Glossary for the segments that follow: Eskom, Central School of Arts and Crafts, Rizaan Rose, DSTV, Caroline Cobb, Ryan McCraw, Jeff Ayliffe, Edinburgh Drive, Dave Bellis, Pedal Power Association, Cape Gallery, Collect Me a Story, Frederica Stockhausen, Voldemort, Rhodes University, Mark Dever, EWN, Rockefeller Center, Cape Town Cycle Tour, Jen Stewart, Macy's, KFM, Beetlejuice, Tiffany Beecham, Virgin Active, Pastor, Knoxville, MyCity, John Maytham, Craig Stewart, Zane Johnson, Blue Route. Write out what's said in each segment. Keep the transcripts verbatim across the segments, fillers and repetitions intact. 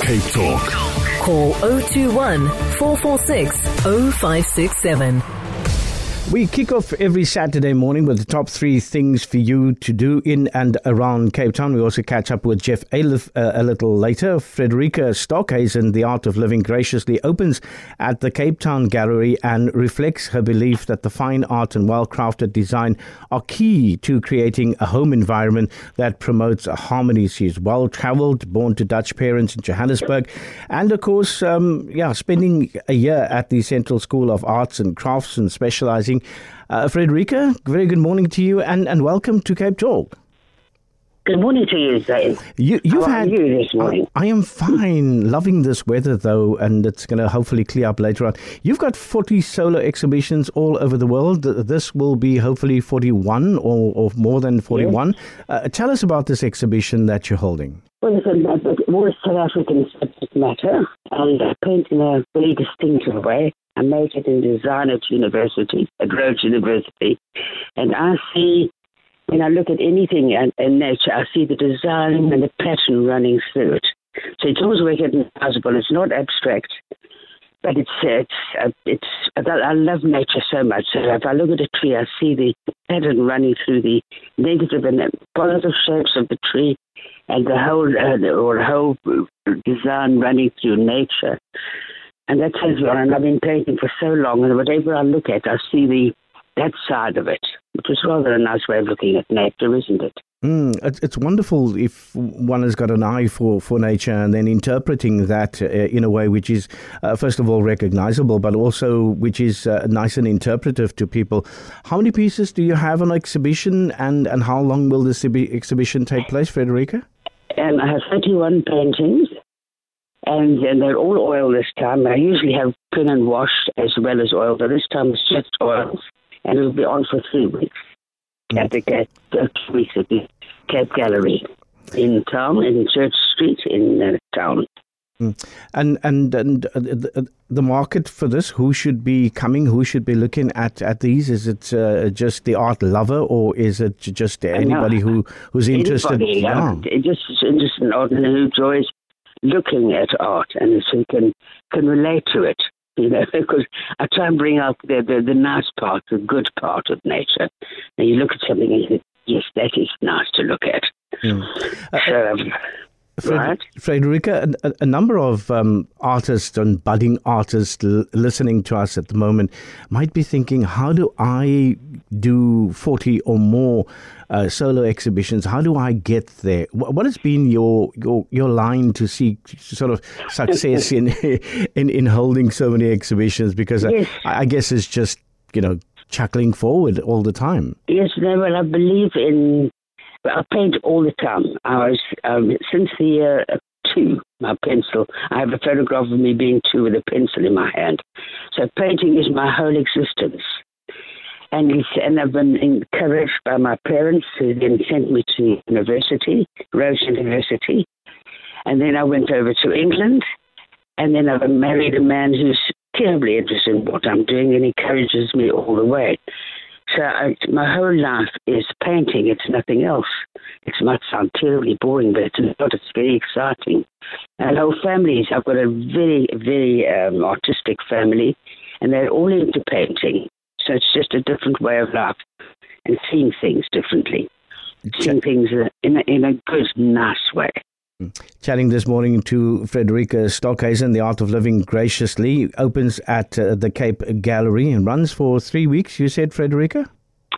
Cape Talk. Call zero two one, four four six, zero five six seven. We kick off every Saturday morning with the top three things for you to do in and around Cape Town. We also catch up with Jeff Ayliffe uh, a little later. Frederica Stockhausen, The Art of Living Graciously, opens at the Cape Town Gallery and reflects her belief that the fine art and well-crafted design are key to creating a home environment that promotes a harmony. She's well-travelled, born to Dutch parents in Johannesburg, and of course, um, yeah, spending a year at the Central School of Arts and Crafts and specialising. Uh, Frederica, very good morning to you and, and welcome to Cape Talk. Good morning to you, Dave. You, you've How had, are you this morning? I, I am fine, loving this weather though, and it's going to hopefully clear up later on. You've got forty solo exhibitions all over the world. This will be hopefully forty-one or, or more than forty-one. Yes. Uh, tell us about this exhibition that you're holding. Well, it's a more South African subject matter, and I paint in a really distinctive way. I make it in design at university, at Rhodes University. And I see, when I look at anything in, in nature, I see the design and the pattern running through it. So it's always recognizable. It's not abstract, but it's, it's, uh, it's, I love nature so much. So if I look at a tree, I see the pattern running through the negative and positive shapes of the tree and the whole, uh, or whole design running through nature. And that takes me on, and I've been painting for so long, and whatever I look at, I see the that side of it, which is rather a nice way of looking at nature, isn't it? Mm, it's, it's wonderful if one has got an eye for, for nature and then interpreting that uh, in a way which is, uh, first of all, recognizable, but also which is uh, nice and interpretive to people. How many pieces do you have on exhibition, and, and how long will this exhibition take place, Frederica? Um, I have thirty-one paintings. And, and they're all oil this time. I usually have print and wash as well as oil, but this time it's just oils. And it'll be on for three weeks mm. at the Cape, uh, two weeks at the Cape Gallery in town, in Church Street in uh, town. Mm. And and, and uh, the, the market for this, who should be coming, who should be looking at, at these? Is it uh, just the art lover, or is it just anybody who, who's interested? Anybody, yeah. Yeah. Just interested in art and who enjoys looking at art and so you can can relate to it, you know, because I try and bring out the, the, the nice part, the good part of nature. And you look at something and you think, yes, that is nice to look at. Mm. Uh, so, um, Fred- right? Frederica, a, a number of um, artists and budding artists l- listening to us at the moment might be thinking, how do I do forty or more uh, solo exhibitions? How do I get there? W- what has been your, your your line to see sort of success in, in in holding so many exhibitions? Because yes. I, I guess it's just, you know, chuckling forward all the time. Yes, no, well, I believe in... I paint all the time. I was, um, since the year two, my pencil, I have a photograph of me being two with a pencil in my hand. So painting is my whole existence. And, it's, and I've been encouraged by my parents, who then sent me to university, Rhodes University. And then I went over to England. And then I married a man who's terribly interested in what I'm doing and encourages me all the way. So I, my whole life is painting. It's nothing else. It might sound terribly boring, but it's not. It's very exciting. And whole families, I've got a very, very um, artistic family, and they're all into painting. So it's just a different way of life and seeing things differently, seeing things in a, in a good, nice way. Chatting this morning to Frederica Stockhausen. The Art of Living Graciously opens at uh, the Cape Gallery and runs for three weeks, you said, Frederica?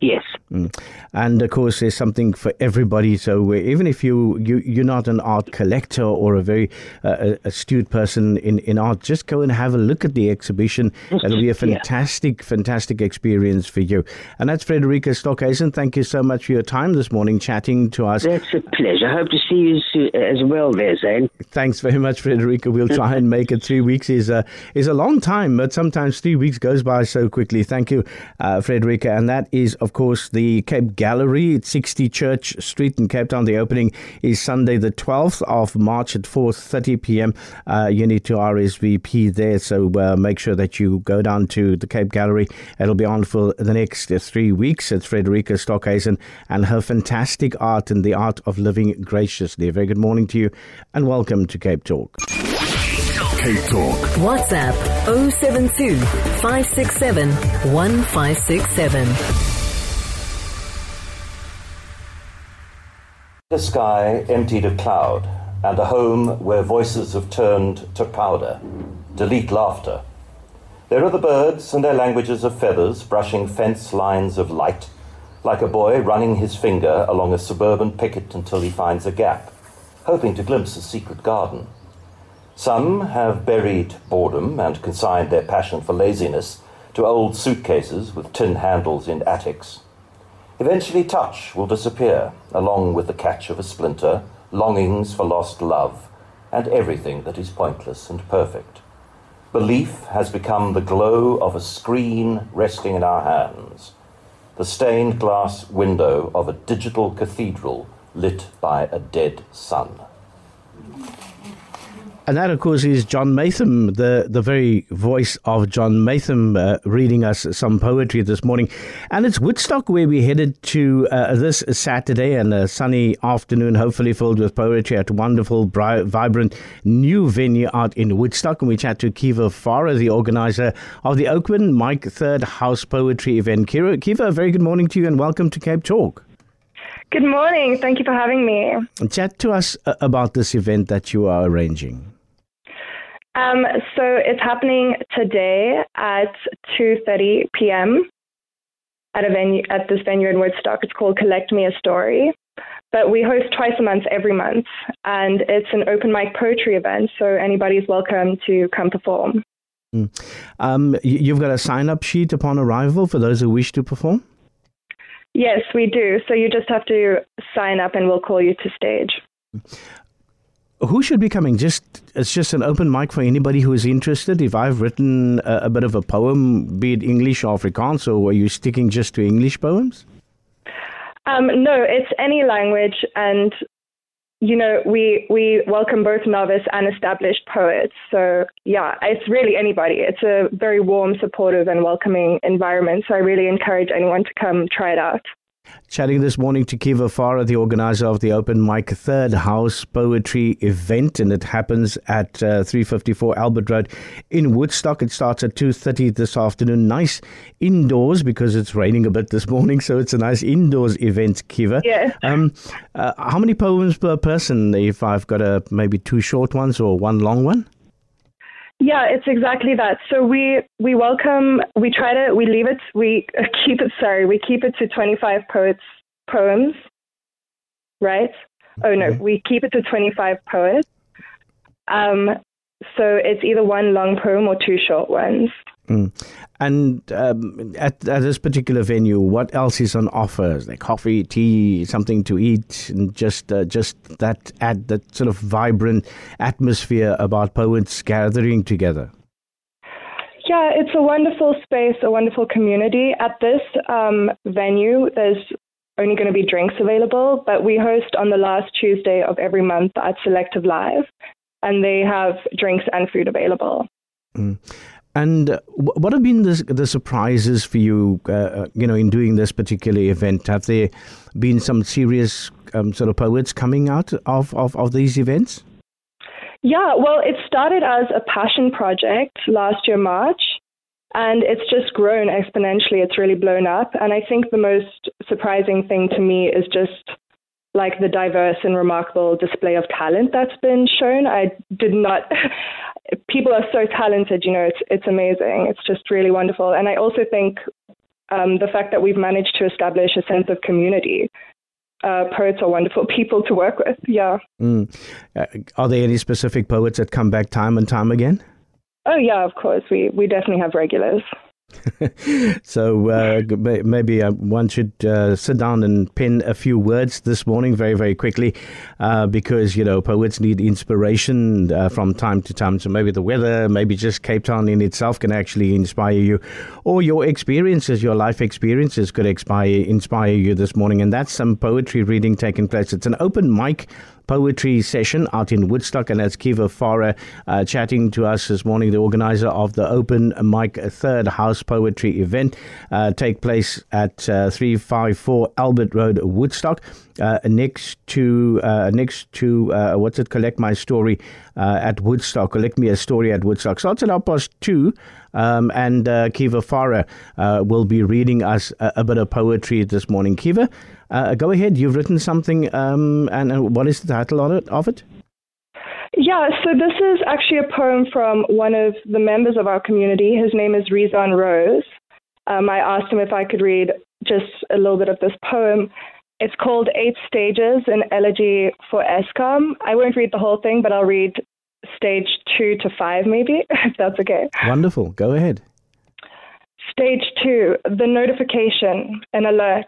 Yes. Mm. And, of course, there's something for everybody. So even if you, you, you're not an art collector or a very uh, astute person in, in art, just go and have a look at the exhibition. It'll be a fantastic, yeah. fantastic experience for you. And that's Frederica Stockhausen. Thank you so much for your time this morning chatting to us. That's a pleasure. I hope to see you soon, as well there, Zane. Thanks very much, Frederica. We'll try and make it. Three weeks is a, is a long time, but sometimes three weeks goes by so quickly. Thank you, uh, Frederica. And that is, of course, the Cape Gallery at sixty Church Street in Cape Town. The opening is Sunday the twelfth of March at four thirty p.m. Uh, you need to R S V P there, so uh, make sure that you go down to the Cape Gallery. It'll be on for the next uh, three weeks. It's Frederica Stockhausen and her fantastic art and the Art of Living Graciously. A very good morning to you and welcome to Cape Talk. Cape Talk. WhatsApp oh seven two, five six seven, one five six seven. The sky emptied of cloud, and a home where voices have turned to powder. Delete laughter. There are the birds and their languages of feathers brushing fence lines of light, like a boy running his finger along a suburban picket until he finds a gap, hoping to glimpse a secret garden. Some have buried boredom and consigned their passion for laziness to old suitcases with tin handles in attics. Eventually touch will disappear, along with the catch of a splinter, longings for lost love, and everything that is pointless and perfect. Belief has become the glow of a screen resting in our hands, the stained glass window of a digital cathedral lit by a dead sun. And that, of course, is John Maytham, the, the very voice of John Maytham, uh, reading us some poetry this morning. And it's Woodstock where we're headed to uh, this Saturday, and a sunny afternoon, hopefully filled with poetry at a wonderful, bright, vibrant new venue out in Woodstock. And we chat to Kiva Farah, the organizer of the Oakman Mike Third House Poetry event. Kiva, Kiva, a very good morning to you and welcome to Cape Talk. Good morning. Thank you for having me. Chat to us about this event that you are arranging. Um, so it's happening today at two thirty p.m. at a venue at this venue in Woodstock. It's called Collect Me a Story, but we host twice a month every month, and it's an open mic poetry event. So anybody's welcome to come perform. Mm. Um, you've got a sign-up sheet upon arrival for those who wish to perform? Yes, we do. So you just have to sign up, and we'll call you to stage. Mm. Who should be coming? Just It's just an open mic for anybody who is interested. If I've written a, a bit of a poem, be it English or Afrikaans, or are you sticking just to English poems? Um, no, it's any language. And, you know, we we welcome both novice and established poets. So, yeah, it's really anybody. It's a very warm, supportive and welcoming environment. So I really encourage anyone to come try it out. Chatting this morning to Kiva Farah, the organizer of the Open Mic Third House Poetry event, and it happens at uh, three fifty-four Albert Road in Woodstock. It starts at two thirty this afternoon. Nice indoors, because it's raining a bit this morning, so it's a nice indoors event, Kiva. Yeah. Um, uh, how many poems per person, if I've got a, maybe two short ones or one long one? Yeah, it's exactly that. So we, we welcome, we try to, we leave it, we keep it, sorry, we keep it to twenty-five poets, poems, right? Okay. Oh, no, we keep it to twenty-five poets. Um, so it's either one long poem or two short ones. Mm. And um, at, at this particular venue, what else is on offer? Is there coffee, tea, something to eat, and just uh, just that ad, that sort of vibrant atmosphere about poets gathering together? Yeah, it's a wonderful space, a wonderful community. At this um, venue, there's only going to be drinks available, but we host on the last Tuesday of every month at Selective Live, and they have drinks and food available. Mm. And what have been the, the surprises for you, uh, you know, in doing this particular event? Have there been some serious um, sort of poets coming out of, of, of these events? Yeah, well, it started as a passion project last year, March, and it's just grown exponentially. It's really blown up. And I think the most surprising thing to me is just like the diverse and remarkable display of talent that's been shown. I did not... People are so talented, you know, it's it's amazing. It's just really wonderful. And I also think um, the fact that we've managed to establish a sense of community. Uh, poets are wonderful people to work with, yeah. Mm. Uh, are there any specific poets that come back time and time again? Oh, yeah, of course. We, we definitely have regulars. So uh, maybe uh, one should uh, sit down and pen a few words this morning very, very quickly uh, because, you know, poets need inspiration uh, from time to time. So maybe the weather, maybe just Cape Town in itself can actually inspire you, or your experiences, your life experiences could inspire, inspire you this morning. And that's some poetry reading taking place. It's an open mic poetry session out in Woodstock, and that's Kiva Farah uh, chatting to us this morning, the organizer of the Open Mic Third House Poetry event. Uh, take place at uh, three five four Albert Road, Woodstock, uh, next to uh, next to uh, what's it? Collect My Story uh, at Woodstock. Collect Me a Story at Woodstock. Starts at half past two. Um, and uh, Kiva Farah uh, will be reading us a, a bit of poetry this morning. Kiva, uh, go ahead. You've written something, um, and uh, what is the title on it, of it? Yeah, so this is actually a poem from one of the members of our community. His name is Rizaan Rose. Um, I asked him if I could read just a little bit of this poem. It's called Eight Stages, an Elegy for Eskom. I won't read the whole thing, but I'll read stage two to five, maybe, if that's okay. Wonderful. Go ahead. Stage two, the notification, an alert,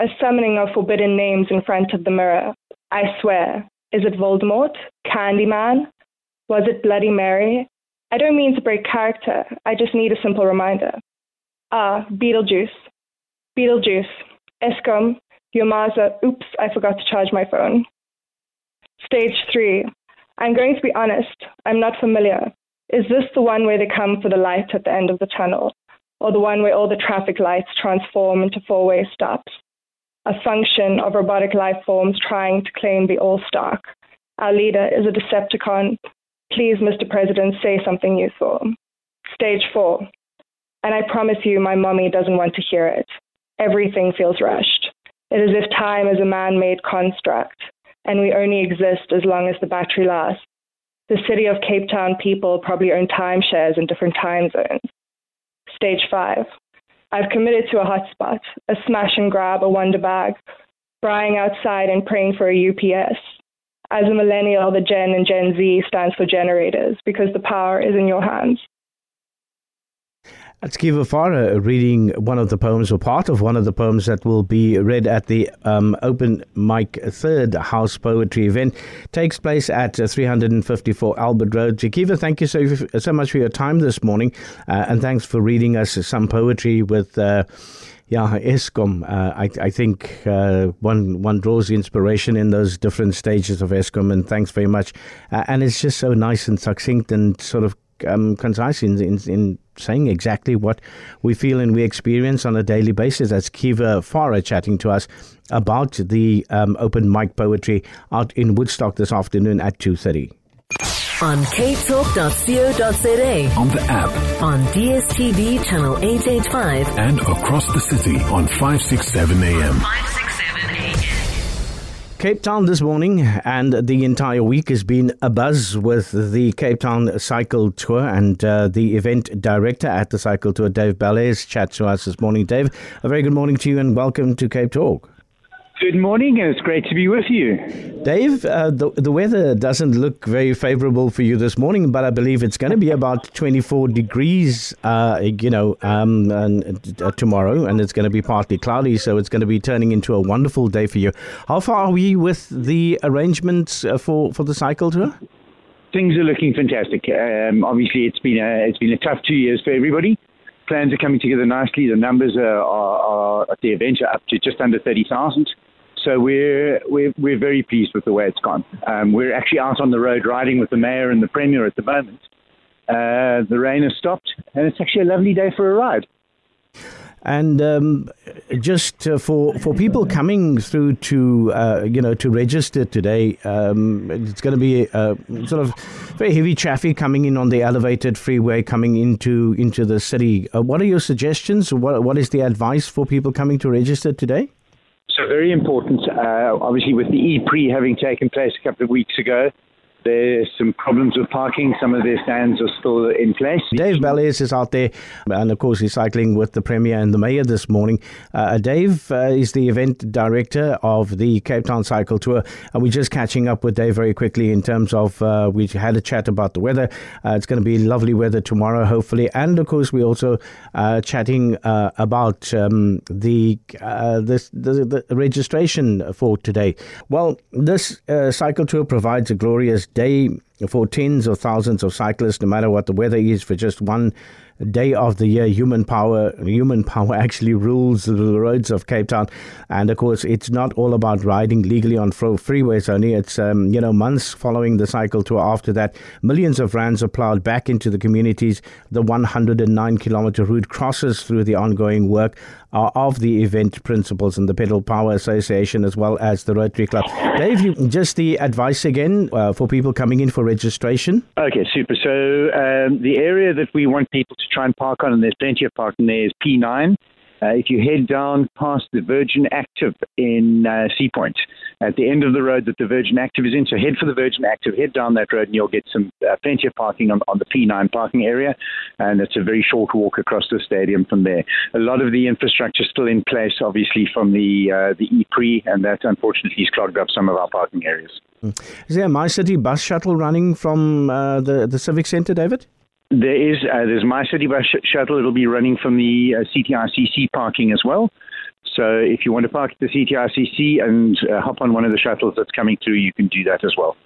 a summoning of forbidden names in front of the mirror. I swear. Is it Voldemort? Candyman? Was it Bloody Mary? I don't mean to break character. I just need a simple reminder. Ah, Beetlejuice. Beetlejuice. Eskom, your Maza. Oops, I forgot to charge my phone. Stage three. I'm going to be honest, I'm not familiar. Is this the one where they come for the light at the end of the tunnel? Or the one where all the traffic lights transform into four-way stops? A function of robotic life forms trying to claim the all-stark. Our leader is a Decepticon. Please, Mister President, say something useful. Stage four. And I promise you my mommy doesn't want to hear it. Everything feels rushed. It is as if time is a man-made construct, and we only exist as long as the battery lasts. The city of Cape Town people probably own timeshares in different time zones. Stage five. I've committed to a hotspot, a smash and grab, a wonder bag, brying outside and praying for a U P S. As a millennial, the Gen and Gen Z stands for generators because the power is in your hands. That's Kiva Farah reading one of the poems, or part of one of the poems that will be read at the um, Open Mic Third House Poetry event. Takes place at three fifty-four Albert Road. Kiva, thank you so, so much for your time this morning, uh, and thanks for reading us some poetry with uh, yeah, Eskom. Uh, I, I think uh, one one draws inspiration in those different stages of Eskom, and thanks very much. Uh, and it's just so nice and succinct and sort of Um, concise in, in in saying exactly what we feel and we experience on a daily basis. That's Kiva Farah chatting to us about the um, Open Mic Poetry out in Woodstock this afternoon at two thirty. On cape talk dot co dot za. On the app. On D S T V channel eight eighty-five. And across the city on five sixty-seven A M. Cape Town this morning and the entire week has been abuzz with the Cape Town Cycle Tour, and uh, the event director at the Cycle Tour, Dave Bellis, chats to us this morning. Dave, a very good morning to you and welcome to Cape Talk. Good morning, and it's great to be with you. Dave, uh, the, the weather doesn't look very favorable for you this morning, but I believe it's going to be about twenty-four degrees uh, you know, um, and, uh, tomorrow, and it's going to be partly cloudy, so it's going to be turning into a wonderful day for you. How far are we with the arrangements uh, for, for the cycle tour? Things are looking fantastic. Um, obviously, it's been, a, it's been a tough two years for everybody. Plans are coming together nicely. The numbers are, are, are at the event are up to just under thirty thousand. So we're, we're we're very pleased with the way it's gone. Um, we're actually out on the road riding with the mayor and the premier at the moment. Uh, the rain has stopped, and it's actually a lovely day for a ride. And um, just uh, for for people coming through to uh, you know to register today, um, it's going to be uh, sort of very heavy traffic coming in on the elevated freeway coming into into the city. Uh, what are your suggestions? What what is the advice for people coming to register today? So very important. Uh, obviously, with the E-Prix having taken place a couple of weeks ago, there's some problems with parking. Some of their stands are still in place. Dave Bellis is out there, and of course he's cycling with the Premier and the Mayor this morning. Uh, Dave uh, is the event director of the Cape Town Cycle Tour, and we're just catching up with Dave very quickly in terms of, uh, we had a chat about the weather. Uh, it's going to be lovely weather tomorrow, hopefully. And of course we're also uh, chatting uh, about um, the, uh, this, the, the registration for today. Well, this uh, cycle tour provides a glorious day for tens of thousands of cyclists, no matter what the weather is, for just one day of the year. Human power, human power actually rules the roads of Cape Town. And of course, it's not all about riding legally on freeways only. It's, um, you know, months following the cycle tour after that, millions of rands are ploughed back into the communities. The one hundred nine kilometer route crosses through the ongoing work uh, of the event principals and the Pedal Power Association, as well as the Rotary Club. Dave, you, just the advice again uh, for people coming in for registration. Okay, super. So um, the area that we want people to try and park on, and there's plenty of parking there, is P nine. Uh, if you head down past the Virgin Active in uh, Sea Point, at the end of the road that the Virgin Active is in, so head for the Virgin Active, head down that road, and you'll get some uh, plenty of parking on, on the P nine parking area, and it's a very short walk across the stadium from there. A lot of the infrastructure is still in place, obviously, from the uh, the E P R I, and that unfortunately has clogged up some of our parking areas. Is there a MyCity bus shuttle running from uh, the, the Civic Centre, David? There is. Uh, there's MyCity bus sh- shuttle. It'll be running from the uh, C T I C C parking as well. So if you want to park at the C T I C C and uh, hop on one of the shuttles that's coming through, you can do that as well.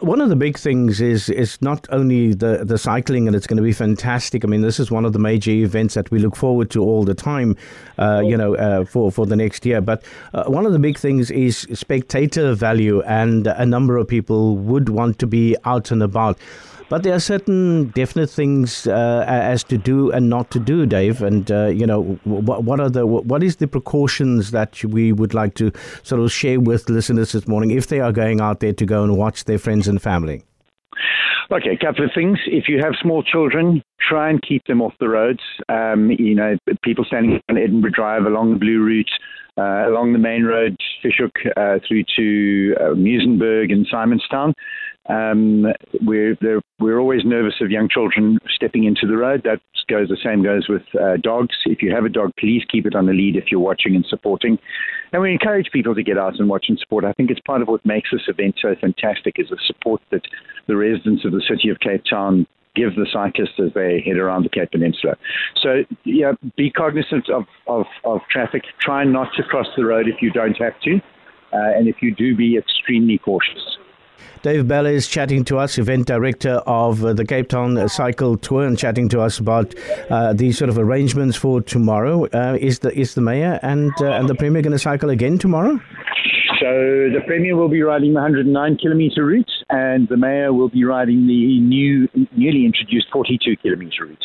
One of the big things is is not only the, the cycling, and it's going to be fantastic. I mean, this is one of the major events that we look forward to all the time, uh, you know, uh, for, for the next year. But uh, one of the big things is spectator value, and a number of people would want to be out and about. But there are certain definite things uh, as to do and not to do, Dave. And, uh, you know, what, what are the what is the precautions that we would like to sort of share with listeners this morning if they are going out there to go and watch their friends and family? Okay, a couple of things. If you have small children, try and keep them off the roads. Um, you know, people standing on Edinburgh Drive, along the Blue Route, uh, along the main road, Fishhook, uh, through to uh, Muizenberg and Simonstown. Um, we're we're always nervous of young children stepping into the road. That goes the same goes with uh, dogs. If you have a dog, please keep it on the lead if you're watching and supporting. And we encourage people to get out and watch and support. I think it's part of what makes this event so fantastic is the support that the residents of the city of Cape Town give the cyclists as they head around the Cape Peninsula. So yeah, be cognizant of, of, of traffic. Try not to cross the road if you don't have to, uh, and if you do, be extremely cautious. Dave Bellis chatting to us, event director of the Cape Town Cycle Tour, and chatting to us about uh, the sort of arrangements for tomorrow. Uh, is the is the mayor and uh, and the premier going to cycle again tomorrow? So the premier will be riding the one hundred nine kilometre route, and the mayor will be riding the new newly introduced forty-two kilometre route.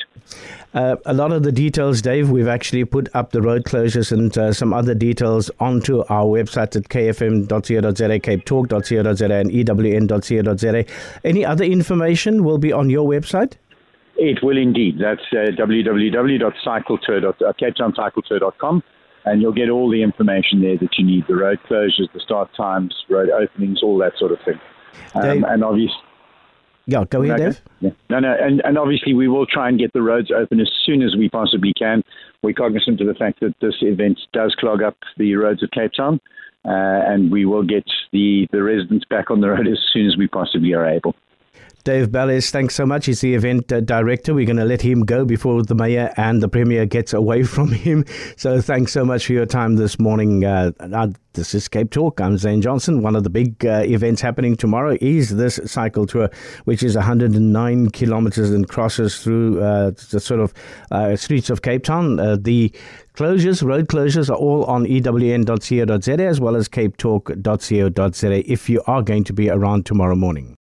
Uh, a lot of the details, Dave, we've actually put up the road closures and uh, some other details onto our website at k f m dot co dot z a, capetalk dot co dot z a, and e w n dot co dot z a. Any other information will be on your website? It will indeed. That's uh, w w w dot cape town cycle tour dot com, and you'll get all the information there that you need, the road closures, the start times, road openings, all that sort of thing. Um, and obviously... Yeah, go ahead, Dave. Yeah. No, no, and, and obviously we will try and get the roads open as soon as we possibly can. We're cognizant of the fact that this event does clog up the roads of Cape Town, uh, and we will get the, the residents back on the road as soon as we possibly are able. Dave Bellis, thanks so much. He's the event uh, director. We're going to let him go before the mayor and the premier gets away from him. So thanks so much for your time this morning. Uh, uh, this is Cape Talk. I'm Zane Johnson. One of the big uh, events happening tomorrow is this cycle tour, which is one hundred nine kilometers and crosses through uh, the sort of uh, streets of Cape Town. Uh, the closures, road closures, are all on e w n dot co dot z a as well as capetalk dot co dot z a if you are going to be around tomorrow morning.